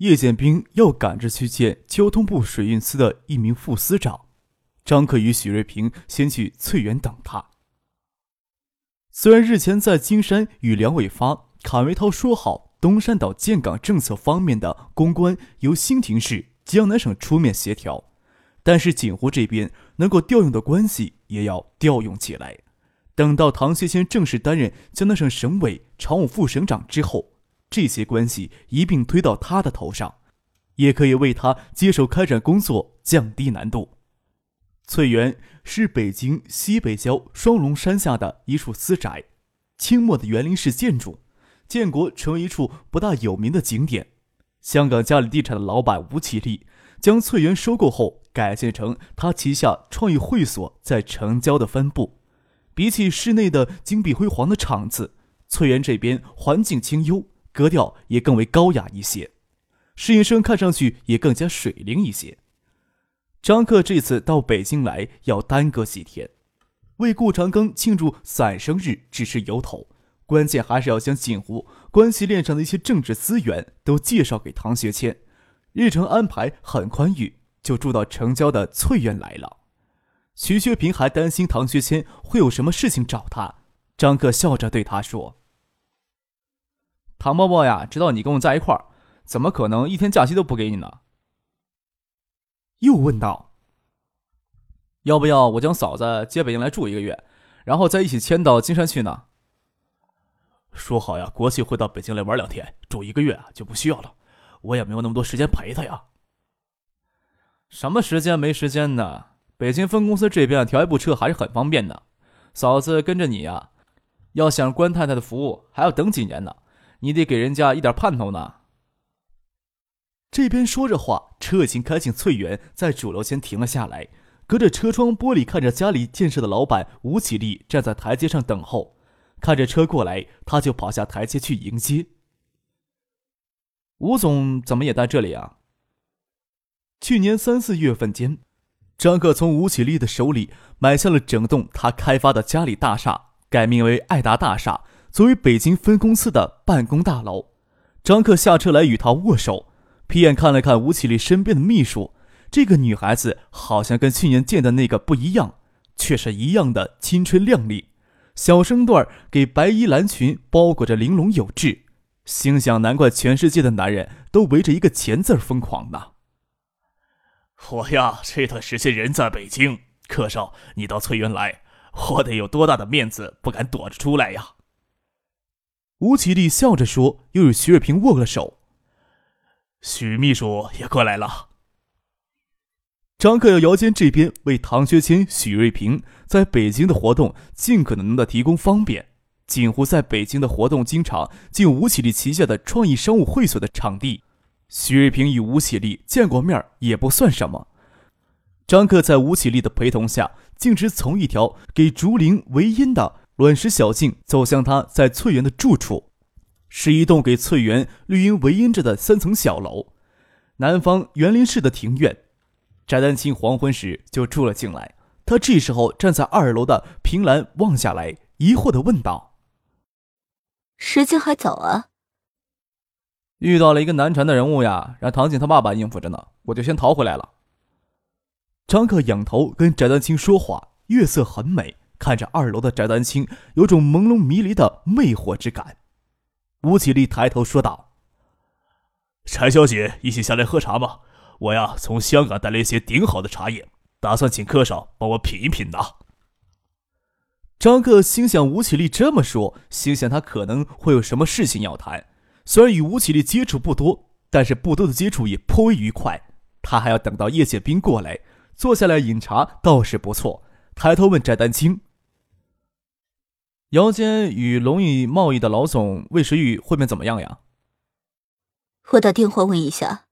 叶剑兵要赶着去见交通部水运司的一名副司长，张克与许瑞平先去翠园等他。虽然日前在金山与梁伟发、卡维涛说好，东山岛建港政策方面的公关由兴平市、江南省出面协调，但是锦湖这边能够调用的关系也要调用起来。等到唐学谦正式担任江南省省委常务副省长之后，这些关系一并推到他的头上，也可以为他接手开展工作降低难度。翠园是北京西北郊双龙山下的一处私宅，清末的园林式建筑，建国成为一处不大有名的景点。香港嘉里地产的老板吴启立将翠园收购后，改建成他旗下创意会所在城郊的分部。比起市内的金碧辉煌的场子，翠园这边环境清幽，格调也更为高雅一些，侍应生看上去也更加水灵一些。张克这次到北京来要耽搁几天，为顾长庚庆祝散生日只是由头，关键还是要将锦湖关系链上的一些政治资源都介绍给唐学谦。日程安排很宽裕，就住到城郊的翠园来了。徐学平还担心唐学谦会有什么事情找他，张克笑着对他说：唐伯伯呀，知道你跟我在一块儿，怎么可能一天假期都不给你呢？又问道：要不要我将嫂子接北京来住1个月，然后再一起迁到金山去呢？说好呀，国庆会到北京来玩2天，住1个月啊就不需要了，我也没有那么多时间陪她呀。什么时间没时间呢？北京分公司这边调一部车还是很方便的。嫂子跟着你呀，要想关太太的服务，还要等几年呢。你得给人家一点盼头呢。这边说着话，车已经开进翠园，在主楼前停了下来，隔着车窗玻璃看着家里建设的老板吴启立站在台阶上等候，看着车过来，他就跑下台阶去迎接。吴总怎么也在这里啊？去年3、4月份间，张克从吴启立的手里买下了整栋他开发的嘉里大厦，改名为爱达大厦，作为北京分公司的办公大楼。张克下车来与他握手，瞥眼看了看吴启立身边的秘书，这个女孩子好像跟去年见的那个不一样，却是一样的青春靓丽，小身段给白衣蓝裙包裹着玲珑有致。心想难怪全世界的男人都围着一个钱字疯狂呢。我呀，这段时间人在北京，克少你到翠园来，我得有多大的面子不敢躲着出来呀。吴启立笑着说，又与徐瑞平握了手。许秘书也过来了。张克要姚坚这边为唐学谦、许瑞平在北京的活动尽可能的提供方便。锦湖在北京的活动经常进吴启立旗下的创意商务会所的场地，许瑞平与吴启立见过面也不算什么。张克在吴启立的陪同下，径直从一条给竹林为荫的卵石小径走向他在翠园的住处，是一栋给翠园绿荫围荫着的3层小楼，南方园林式的庭院。翟丹青黄昏时就住了进来，他这时候站在2楼的凭栏望下来，疑惑地问道：时间还早啊。遇到了一个难缠的人物呀，让唐锦他爸爸应付着呢，我就先逃回来了。张克仰头跟翟丹青说话，月色很美，看着2楼的翟丹青有种朦胧迷离的魅惑之感。吴启立抬头说道：翟小姐一起下来喝茶吧，我呀从香港带了一些顶好的茶叶，打算请客少帮我品一品呢。张克心想吴启立这么说，心想他可能会有什么事情要谈。虽然与吴启立接触不多，但是不多的接触也颇为愉快。他还要等到叶剑兵过来，坐下来饮茶倒是不错。抬头问翟丹青：姚坚与龙益贸易的老总魏时玉会面怎么样呀？我打电话问一下。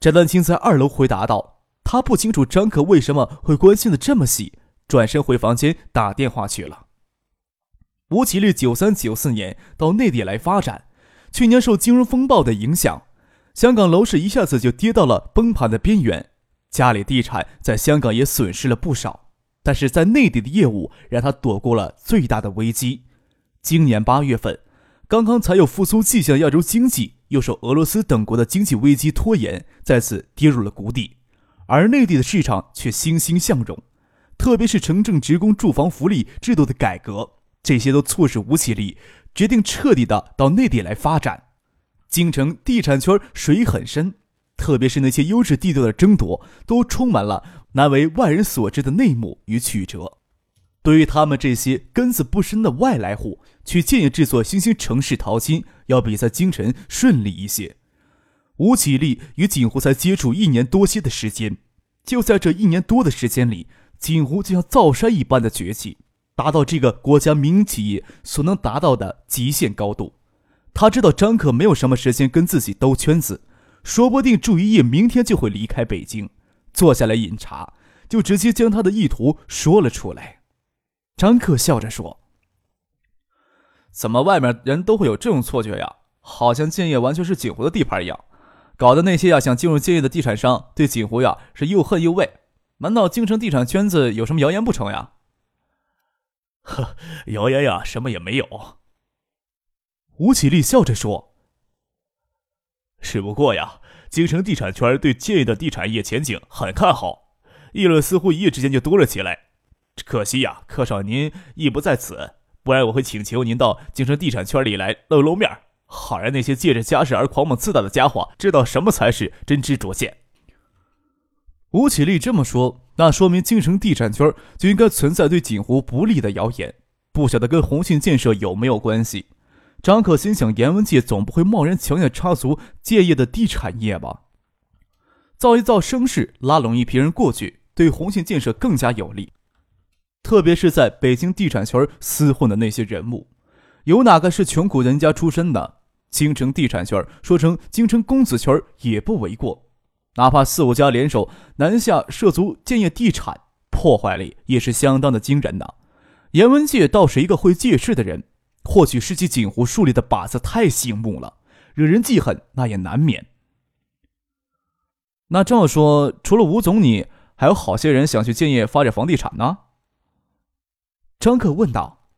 翟兰青在2楼回答道，他不清楚张可为什么会关心的这么细，转身回房间打电话去了。吴绮莉93、94年到内地来发展，去年受金融风暴的影响，香港楼市一下子就跌到了崩盘的边缘，家里地产在香港也损失了不少，但是在内地的业务让他躲过了最大的危机。今年8月份，刚刚才有复苏迹象的亚洲经济又受俄罗斯等国的经济危机拖延，再次跌入了谷底，而内地的市场却欣欣向荣，特别是城镇职工住房福利制度的改革，这些都促使吴绮莉决定彻底的到内地来发展。京城地产圈水很深，特别是那些优质地段的争夺，都充满了难为外人所知的内幕与曲折。对于他们这些根子不深的外来户，去建业制作新兴城市淘金，要比在京城顺利一些。吴绮莉与锦湖才接触1年多些的时间，就在这1年多的时间里，锦湖就像造山一般的崛起，达到这个国家民营企业所能达到的极限高度。他知道张可没有什么时间跟自己兜圈子，说不定祝一夜明天就会离开北京，坐下来饮茶，就直接将他的意图说了出来。张可笑着说，怎么外面人都会有这种错觉呀，好像建业完全是锦湖的地盘一样，搞得那些呀想进入建业的地产商对锦湖呀是又恨又畏，难道京城地产圈子有什么谣言不成呀？呵，谣言呀什么也没有。吴绮莉笑着说，只不过呀，京城地产圈对建业的地产业前景很看好，议论似乎一夜之间就多了起来，可惜呀，柯少您亦不在此，不然我会请求您到京城地产圈里来露露面，好让那些借着家世而狂妄自大的家伙知道什么才是真知灼见。吴绮莉这么说，那说明京城地产圈就应该存在对锦湖不利的谣言，不晓得跟鸿信建设有没有关系。张可心想，严文界总不会贸然强行插足建业的地产业吧？造一造声势，拉拢一批人过去，对鸿信建设更加有利。特别是在北京地产圈厮混的那些人物，有哪个是穷苦人家出身的？京城地产圈说成京城公子圈也不为过。哪怕4、5家联手南下涉足建业地产，破坏力也是相当的惊人的。严文界倒是一个会借势的人，或许是其锦湖树立的靶子太醒目了，惹人记恨那也难免。那这样说，除了吴总你，还有好些人想去建业发展房地产呢？张克问道。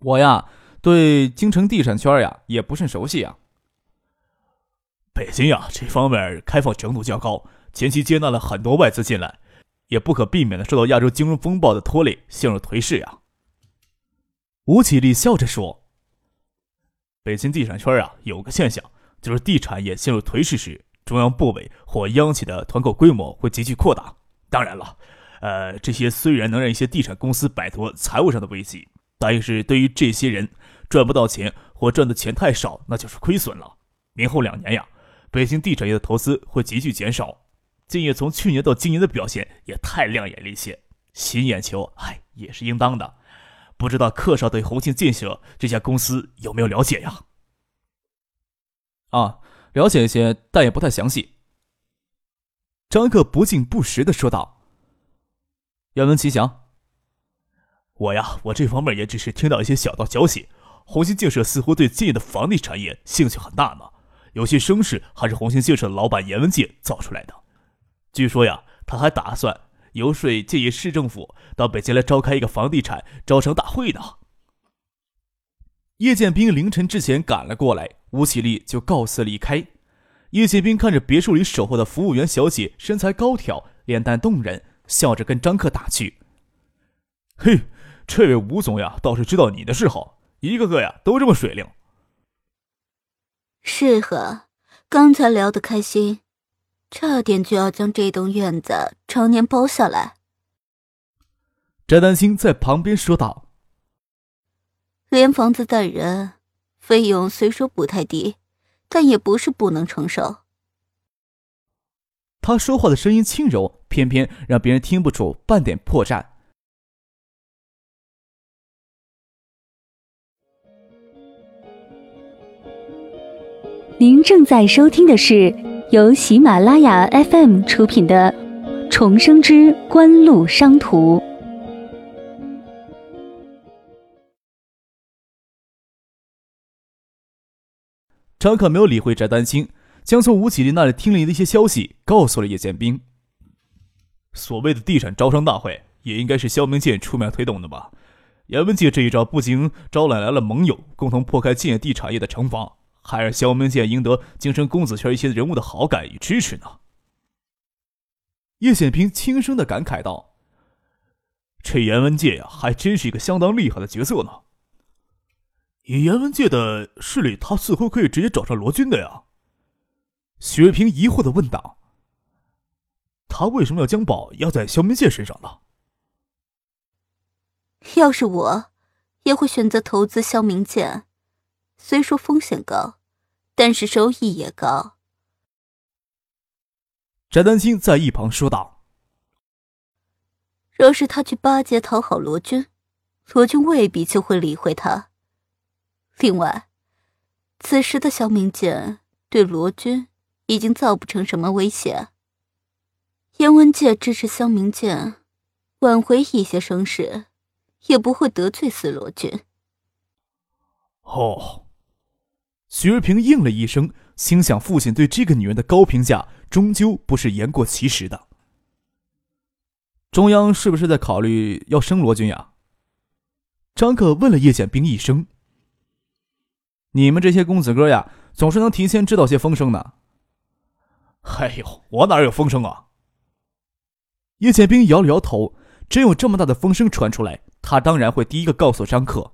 我呀，对京城地产圈呀也不甚熟悉啊。北京呀，这方面开放程度较高，前期接纳了很多外资进来，也不可避免的受到亚洲金融风暴的拖累，陷入颓势呀。吴绮莉笑着说：“北京地产圈啊，有个现象，就是地产业陷入颓势时，中央部委或央企的团购规模会急剧扩大。当然了，这些虽然能让一些地产公司摆脱财务上的危机，但是对于这些人赚不到钱或赚的钱太少，那就是亏损了。明后2年呀。”北京地产业的投资会急剧减少，建业从去年到今年的表现也太亮眼了一些，吸引眼球，也是应当的。不知道柯少对鸿信建设这家公司有没有了解呀？了解一些，但也不太详细。张克不紧不实地说道。愿闻其详。我这方面也只是听到一些小道消息，鸿信建设似乎对建业的房地产业兴趣很大呢。有些声势还是鸿信建设的老板严文界造出来的。据说呀，他还打算游说建业市政府到北京来召开一个房地产招商大会呢。叶剑兵凌晨之前赶了过来，吴绮莉就告辞离开。叶剑兵看着别墅里守候的服务员小姐，身材高挑，脸蛋动人，笑着跟张克打趣：“嘿，这位吴总呀，倒是知道你的嗜好，一个个呀都这么水灵。”是呵，刚才聊得开心，差点就要将这栋院子常年包下来。翟丹青在旁边说道：“连房子带人，费用虽说不太低，但也不是不能承受。”他说话的声音轻柔，偏偏让别人听不出半点破绽。您正在收听的是由喜马拉雅 FM 出品的《重生之官路商途》。张可没有理会翟丹青，将从吴启林那里听了一些消息告诉了叶剑兵。所谓的地产招商大会，也应该是萧明剑出面推动的吧？严文界这一招不仅招揽来了盟友，共同破开建业地产业的城防，还是萧明剑赢得京城公子圈一些人物的好感与支持呢。叶显平轻声地感慨道：这严文界还真是一个相当厉害的角色呢。以严文界的势力，他似乎可以直接找上罗军的呀。许瑞平疑惑地问道：他为什么要将宝压在萧明剑身上呢？要是我，也会选择投资萧明剑。虽说风险高，但是收益也高。翟丹青在一旁说道：若是他去巴结讨好罗军，罗军未必就会理会他。另外，此时的萧明剑对罗军已经造不成什么威胁。严文界支持萧明剑，挽回一些声势，也不会得罪死罗军。哦，徐瑞平应了一声，心想父亲对这个女人的高评价终究不是言过其实的。中央是不是在考虑要升罗军呀？张可问了叶剑兵一声。你们这些公子哥呀，总是能提前知道些风声呢。哎呦，我哪有风声啊？叶剑兵摇了摇头，真有这么大的风声传出来，他当然会第一个告诉张可。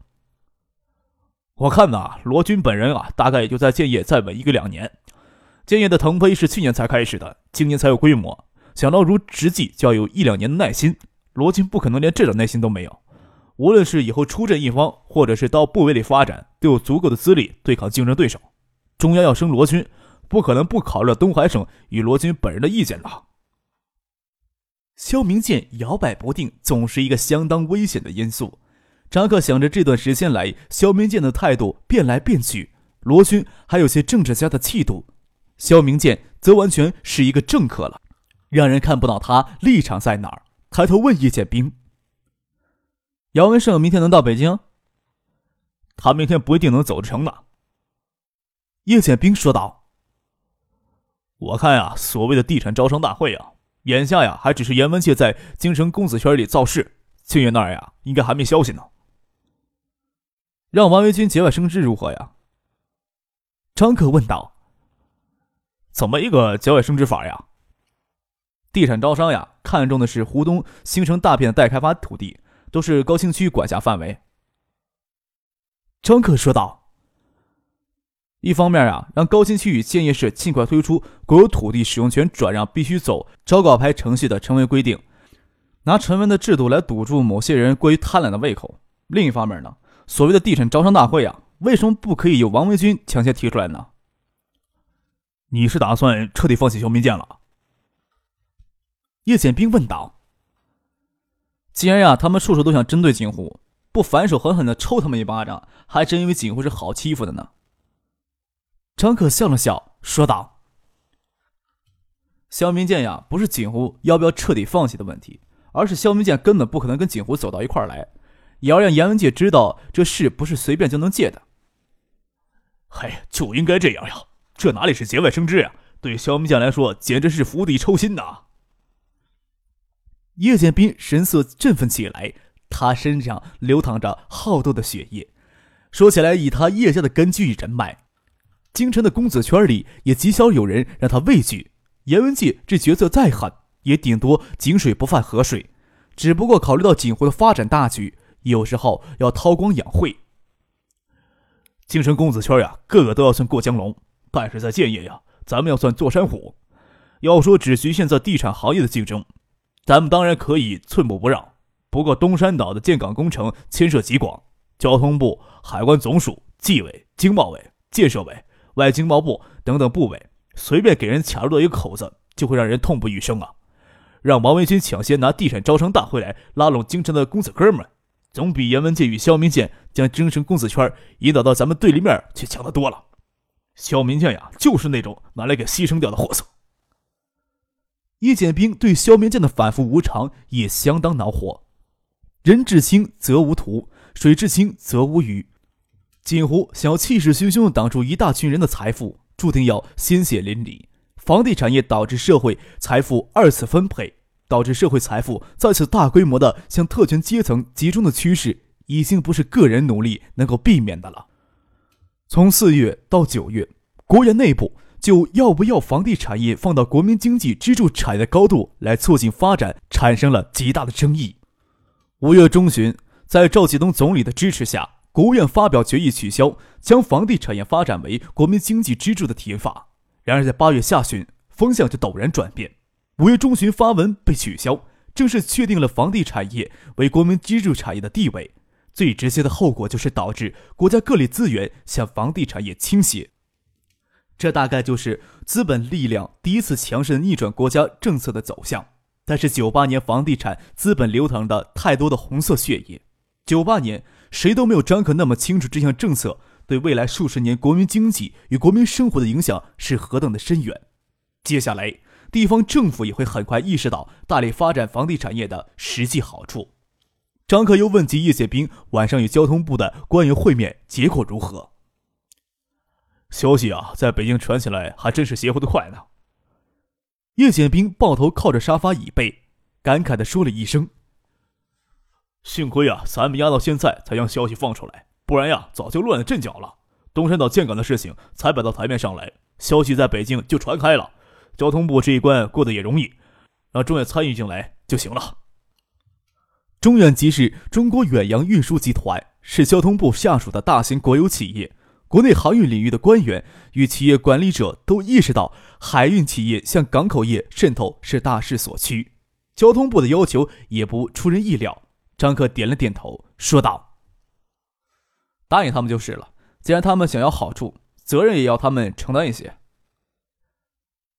我看呐，罗军本人啊，大概也就在建业再稳1个2年。建业的腾飞是去年才开始的，今年才有规模，想捞如实际就要有1-2年的耐心。罗军不可能连这种耐心都没有。无论是以后出阵一方，或者是到部位里发展，都有足够的资历对抗竞争对手。中央要升罗军，不可能不考虑东海省与罗军本人的意见了。萧明剑摇摆不定，总是一个相当危险的因素。张克想着这段时间来萧明剑的态度变来变去，罗军还有些政治家的气度，萧明剑则完全是一个政客了，让人看不到他立场在哪儿。抬头问叶剑兵：姚文胜明天能到北京？他明天不一定能走成的。叶剑兵说道：我看啊，所谓的地产招商大会啊，眼下呀还只是严文界在京城公子圈里造势，庆元那儿呀应该还没消息呢。让王维军节外生枝如何呀？张克问道。怎么一个节外生枝法呀？地产招商呀，看重的是湖东形成大片的待开发土地，都是高新区管辖范围。张克说道。一方面啊，让高新区与建业市尽快推出国有土地使用权转让必须走招告牌程序的成文规定，拿成文的制度来堵住某些人过于贪婪的胃口。另一方面呢，所谓的地产招商大会啊，为什么不可以由王维军抢先提出来呢？你是打算彻底放弃萧明剑了？叶剑兵问道。既然啊，他们处处都想针对景湖，不反手狠狠地抽他们一巴掌，还真以为景湖是好欺负的呢。张可笑了笑说道：萧明剑呀，不是景湖要不要彻底放弃的问题，而是萧明剑根本不可能跟景湖走到一块儿来，也要让严文界知道这事不是随便就能借的。嘿，就应该这样呀，这哪里是节外生枝呀，对萧明剑来说简直是釜底抽薪呐。叶剑兵神色振奋起来，他身上流淌着好斗的血液。说起来，以他叶家的根基与人脉，京城的公子圈里也极少有人让他畏惧。严文界这角色再狠，也顶多井水不犯河水。只不过考虑到锦湖的发展大局，有时候要韬光养晦。京城公子圈呀，个个都要算过江龙，但是在建业呀，咱们要算坐山虎。要说只局限在地产行业的竞争，咱们当然可以寸步不让。不过东山岛的建港工程牵涉极广，交通部、海关总署、纪委、经贸委、建设委、外经贸部等等部委，随便给人卡入到一个口子，就会让人痛不欲生啊！让王维军抢先拿地产招商大会来拉拢京城的公子哥们，总比严文界与萧明剑将京城公子圈引导到咱们对立面去强得多了。小民健呀，就是那种拿来给牺牲掉的货色。叶剑兵对萧明剑的反复无常也相当恼火。人至清则无土，水至清则无鱼。锦湖想要气势汹汹地挡住一大群人的财富，注定要鲜血淋漓。房地产业导致社会财富二次分配，导致社会财富再次大规模地向特权阶层集中的趋势，已经不是个人努力能够避免的了。从4月到9月，国元内部就要不要房地产业放到国民经济支柱产业的高度来促进发展产生了极大的争议。5月中旬，在赵启东总理的支持下，国务院发表决议取消将房地产业发展为国民经济支柱的提法。然而在8月下旬，风向就陡然转变。5月中旬发文被取消，正式确定了房地产业为国民支柱产业的地位。最直接的后果就是导致国家各类资源向房地产业倾斜。这大概就是资本力量第一次强势地逆转国家政策的走向。但是98年房地产资本流淌的太多的红色血液，98年谁都没有张可那么清楚这项政策对未来数十年国民经济与国民生活的影响是何等的深远。接下来地方政府也会很快意识到大力发展房地产业的实际好处。张可又问及叶剑兵晚上与交通部的官员会面结果如何。消息啊，在北京传起来还真是邪乎的快呢。叶剑兵抱头靠着沙发椅背，感慨地说了一声：“幸亏啊，咱们压到现在才将消息放出来，不然呀，早就乱了阵脚了。东山岛建港的事情才摆到台面上来，消息在北京就传开了。交通部这一关过得也容易，让中远参与进来就行了。”中远即是中国远洋运输集团，是交通部下属的大型国有企业。国内航运领域的官员与企业管理者都意识到，海运企业向港口业渗透是大势所趋。交通部的要求也不出人意料。张克点了点头，说道：“答应他们就是了，既然他们想要好处，责任也要他们承担一些。”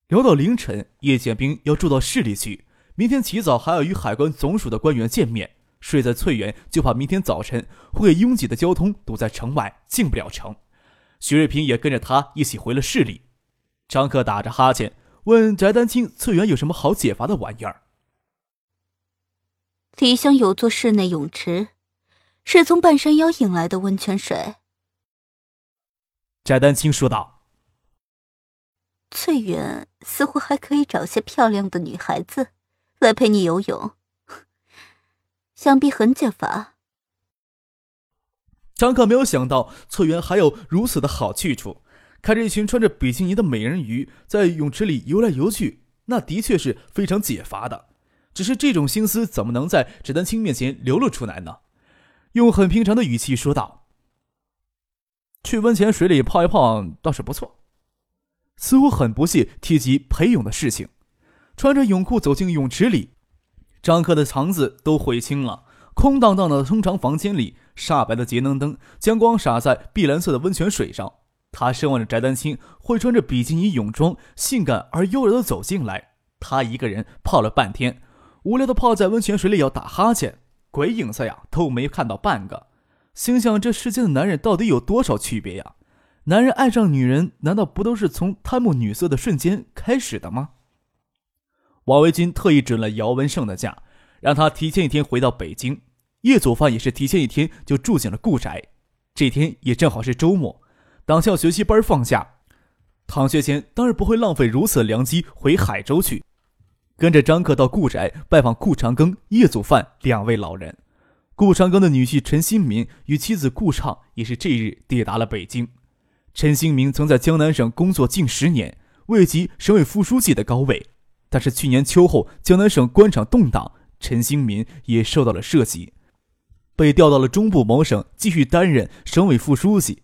聊到凌晨，叶剑兵要住到市里去，明天起早还要与海关总署的官员见面。睡在翠园，就怕明天早晨会给拥挤的交通堵在城外，进不了城。徐瑞平也跟着他一起回了市里。张克打着哈欠问翟丹青：“翠园有什么好解乏的玩意儿？”离乡有座室内泳池，是从半山腰引来的温泉水。翟丹青说道：“翠园似乎还可以找些漂亮的女孩子来陪你游泳，想必很解乏。”张克没有想到翠园还有如此的好去处，看着一群穿着比基尼的美人鱼在泳池里游来游去，那的确是非常解乏的。只是这种心思怎么能在翟丹青面前流露出来呢？用很平常的语气说道：“去温泉水里泡一泡倒是不错。”似乎很不屑提及陪泳的事情。穿着泳裤走进泳池里，张克的肠子都悔青了。空荡荡的通常房间里，煞白的节能灯将光洒在碧蓝色的温泉水上。他奢望着翟丹青会穿着比基尼泳装性感而优柔地走进来。他一个人泡了半天，无聊地泡在温泉水里要打哈欠，鬼影子呀都没看到半个。心想这世间的男人到底有多少区别呀？男人爱上女人难道不都是从贪慕女色的瞬间开始的吗？王维军特意准了姚文胜的假，让他提前一天回到北京。叶祖范也是提前一天就住进了顾宅，这天也正好是周末，党校学习班放假，唐学谦当然不会浪费如此良机回海州去，跟着张克到顾宅拜访顾长庚、叶祖范两位老人。顾长庚的女婿陈新民与妻子顾畅也是这日抵达了北京。陈新民曾在江南省工作近10年，位极省委副书记的高位，但是去年秋后江南省官场动荡，陈新民也受到了涉及，被调到了中部某省继续担任省委副书记。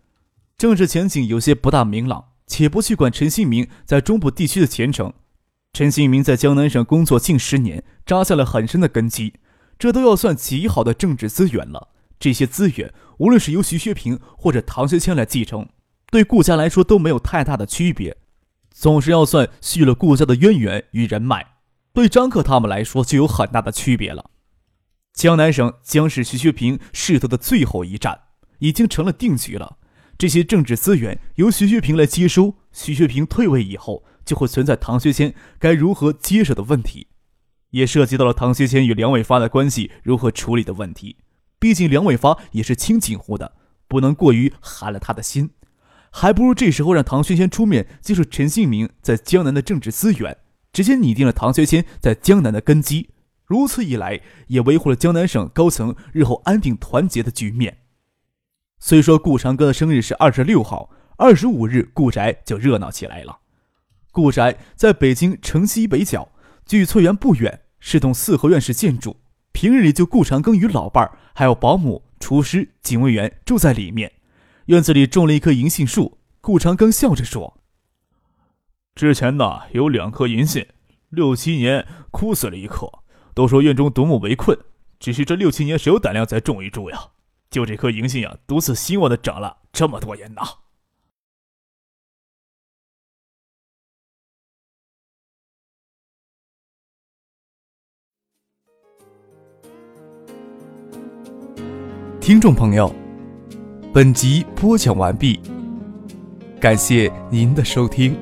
政治前景有些不大明朗，且不去管陈新民在中部地区的前程，陈新民在江南省工作近10年，扎下了很深的根基，这都要算极好的政治资源了。这些资源无论是由徐学平或者唐学谦来继承，对顾家来说都没有太大的区别，总是要算续了顾家的渊源与人脉，对张克他们来说就有很大的区别了。江南省将是徐学平仕途的最后一站，已经成了定局了。这些政治资源由徐学平来接收，徐学平退位以后，就会存在唐学谦该如何接手的问题，也涉及到了唐学谦与梁伟发的关系如何处理的问题。毕竟梁伟发也是清景湖的，不能过于寒了他的心，还不如这时候让唐学谦出面接受陈信明在江南的政治资源，直接拟定了唐学谦在江南的根基。如此一来，也维护了江南省高层日后安定团结的局面。虽说顾长庚的生日是26号，25日顾宅就热闹起来了。顾宅在北京城西北角，距翠园不远，是栋四合院式建筑。平日里就顾长庚与老伴儿还有保姆、厨师、警卫员住在里面。院子里种了一棵银杏树，顾长庚笑着说：“之前呢有2棵银杏，6-7年枯死了1棵。都说院中独木为困，只是这6-7年谁有胆量再种一株呀？就这棵银杏呀，独自兴旺的长了这么多年呐。”听众朋友，本集播讲完毕，感谢您的收听。